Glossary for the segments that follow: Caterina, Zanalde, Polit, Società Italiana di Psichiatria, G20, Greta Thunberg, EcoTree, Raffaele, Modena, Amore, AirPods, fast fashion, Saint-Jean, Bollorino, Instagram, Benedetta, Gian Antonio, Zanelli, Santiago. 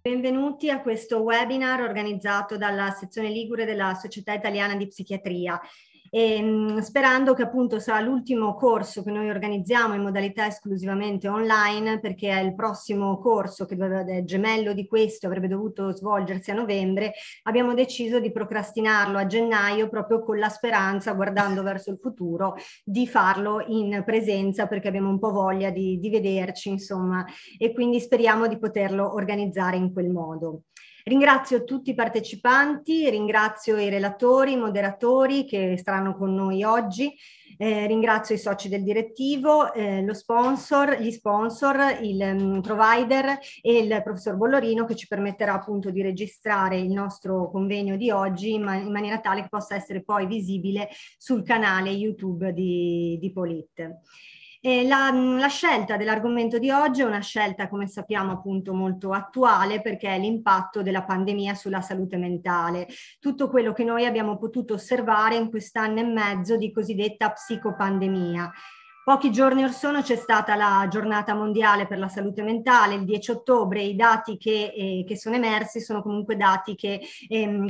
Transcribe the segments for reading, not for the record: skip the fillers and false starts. Benvenuti a questo webinar organizzato dalla sezione Ligure della Società Italiana di Psichiatria, e sperando che appunto sarà l'ultimo corso che noi organizziamo in modalità esclusivamente online, perché è il prossimo corso che è gemello di questo, avrebbe dovuto svolgersi a novembre. Abbiamo deciso di procrastinarlo a gennaio proprio con la speranza, guardando verso il futuro, di farlo in presenza, perché abbiamo un po' voglia di vederci, insomma, e quindi speriamo di poterlo organizzare in quel modo. Ringrazio tutti i partecipanti, ringrazio i relatori, i moderatori che saranno con noi oggi, ringrazio i soci del direttivo, lo sponsor, gli sponsor, il provider e il professor Bollorino, che ci permetterà appunto di registrare il nostro convegno di oggi in maniera tale che possa essere poi visibile sul canale YouTube di Polit. La scelta dell'argomento di oggi è una scelta, come sappiamo, appunto molto attuale, perché è l'impatto della pandemia sulla salute mentale. Tutto quello che noi abbiamo potuto osservare in quest'anno e mezzo di cosiddetta psicopandemia. Pochi giorni or sono c'è stata la giornata mondiale per la salute mentale, il 10 ottobre, i dati che sono emersi sono comunque dati che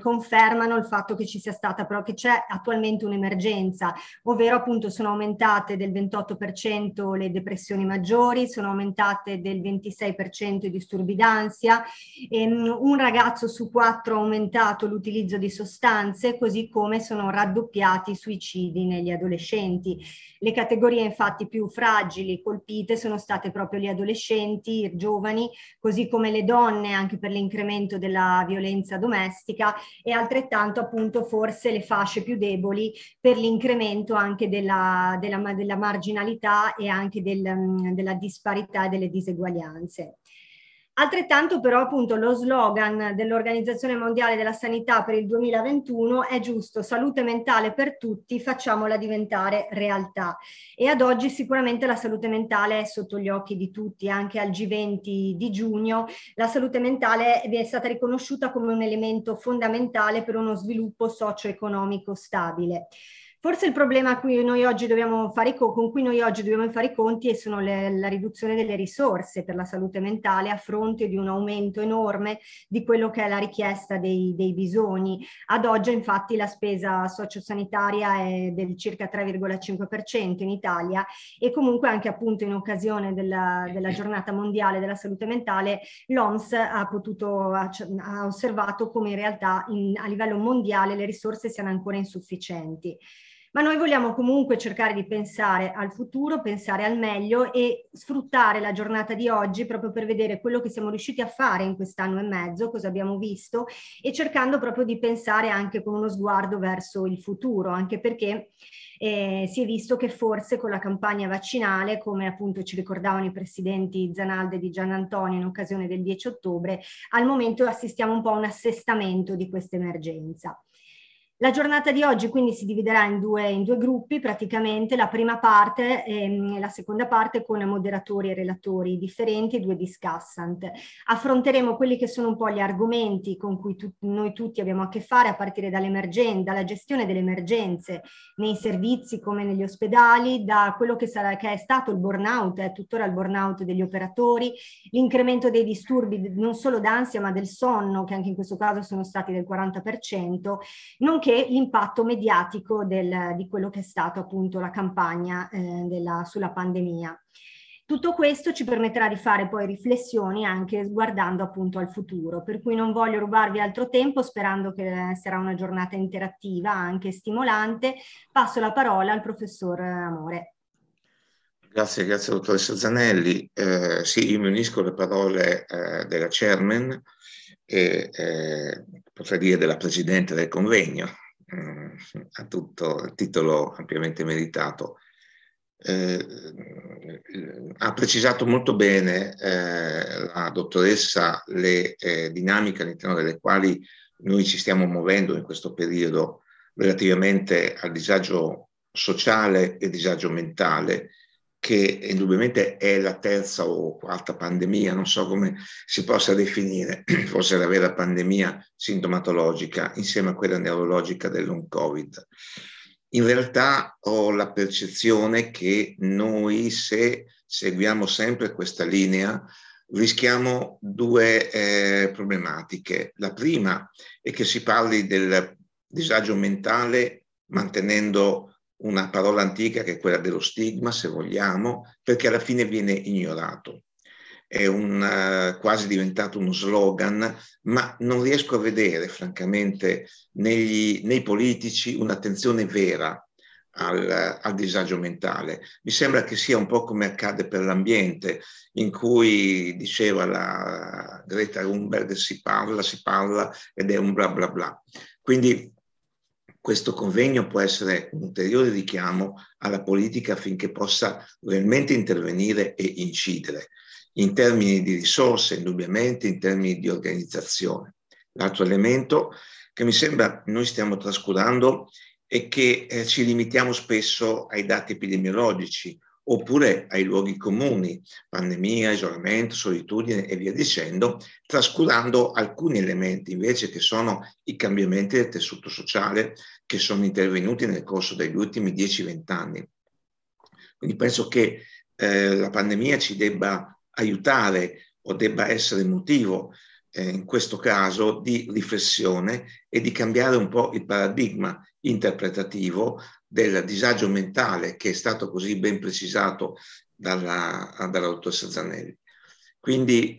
confermano il fatto che ci sia stata, però che c'è attualmente un'emergenza, ovvero appunto sono aumentate del 28% le depressioni maggiori, sono aumentate del 26% i disturbi d'ansia, un ragazzo su 4 ha aumentato l'utilizzo di sostanze, così come sono raddoppiati i suicidi negli adolescenti. Le categorie infatti più fragili, colpite, sono state proprio gli adolescenti, i giovani, così come le donne, anche per l'incremento della violenza domestica, e altrettanto appunto forse le fasce più deboli per l'incremento anche della marginalità e anche della disparità e delle diseguaglianze. Altrettanto però appunto lo slogan dell'Organizzazione Mondiale della Sanità per il 2021 è giusto: salute mentale per tutti, facciamola diventare realtà. E ad oggi sicuramente la salute mentale è sotto gli occhi di tutti. Anche al G20 di giugno la salute mentale è stata riconosciuta come un elemento fondamentale per uno sviluppo socio-economico stabile. Forse il problema con cui noi oggi dobbiamo fare i conti sono la riduzione delle risorse per la salute mentale a fronte di un aumento enorme di quello che è la richiesta dei bisogni. Ad oggi infatti la spesa sociosanitaria è del circa 3,5% in Italia, e comunque anche appunto in occasione della giornata mondiale della salute mentale l'OMS ha osservato come in realtà a livello mondiale le risorse siano ancora insufficienti. Ma noi vogliamo comunque cercare di pensare al futuro, pensare al meglio e sfruttare la giornata di oggi proprio per vedere quello che siamo riusciti a fare in quest'anno e mezzo, cosa abbiamo visto, e cercando proprio di pensare anche con uno sguardo verso il futuro, anche perché si è visto che forse con la campagna vaccinale, come appunto ci ricordavano i presidenti Zanalde e Gian Antonio in occasione del 10 ottobre, al momento assistiamo un po' a un assestamento di questa emergenza. La giornata di oggi quindi si dividerà in due gruppi praticamente, la prima parte e la seconda parte, con moderatori e relatori differenti e 2 discussant. Affronteremo quelli che sono un po' gli argomenti con cui noi tutti abbiamo a che fare, a partire dalla gestione delle emergenze nei servizi come negli ospedali, da quello che è stato il burnout, è tuttora il burnout degli operatori, l'incremento dei disturbi non solo d'ansia ma del sonno, che anche in questo caso sono stati del 40%, nonché l'impatto mediatico di quello che è stato appunto la campagna sulla pandemia. Tutto questo ci permetterà di fare poi riflessioni anche guardando appunto al futuro, per cui non voglio rubarvi altro tempo, sperando che sarà una giornata interattiva, anche stimolante. Passo la parola al professor Amore. Grazie dottoressa Zanelli. Sì, io mi unisco alle parole della chairman e potrei dire della presidente del convegno, a tutto titolo ampiamente meritato. Ha precisato molto bene la dottoressa le dinamiche all'interno delle quali noi ci stiamo muovendo in questo periodo relativamente al disagio sociale e disagio mentale, che indubbiamente è la terza o quarta pandemia, non so come si possa definire, forse la vera pandemia sintomatologica insieme a quella neurologica del long Covid. In realtà ho la percezione che noi, se seguiamo sempre questa linea, rischiamo due problematiche. La prima è che si parli del disagio mentale mantenendo una parola antica che è quella dello stigma, se vogliamo, perché alla fine viene ignorato. È quasi diventato uno slogan, ma non riesco a vedere francamente nei politici un'attenzione vera al disagio mentale. Mi sembra che sia un po' come accade per l'ambiente, in cui, diceva la Greta Thunberg, si parla ed è un bla bla bla. Quindi questo convegno può essere un ulteriore richiamo alla politica affinché possa realmente intervenire e incidere, in termini di risorse, indubbiamente, in termini di organizzazione. L'altro elemento che mi sembra noi stiamo trascurando è che ci limitiamo spesso ai dati epidemiologici oppure ai luoghi comuni, pandemia, isolamento, solitudine e via dicendo, trascurando alcuni elementi invece che sono i cambiamenti del tessuto sociale che sono intervenuti nel corso degli ultimi 10-20 anni. Quindi penso che la pandemia ci debba aiutare o debba essere motivo, in questo caso, di riflessione e di cambiare un po' il paradigma interpretativo del disagio mentale, che è stato così ben precisato dalla dottoressa Zanelli. Quindi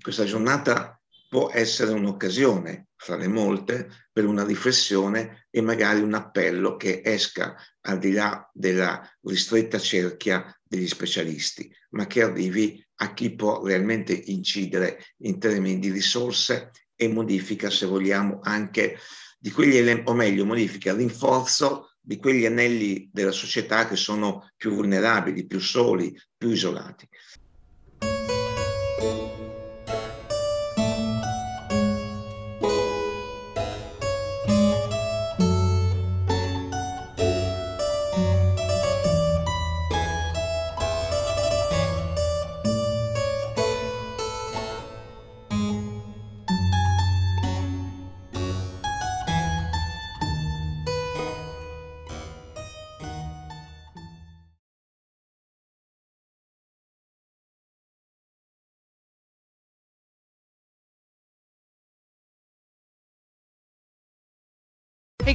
questa giornata può essere un'occasione, fra le molte, per una riflessione e magari un appello che esca al di là della ristretta cerchia degli specialisti, ma che arrivi a chi può realmente incidere in termini di risorse e modifica, se vogliamo, anche di quegli, o meglio, modifica, rinforzo di quegli anelli della società che sono più vulnerabili, più soli, più isolati. Hey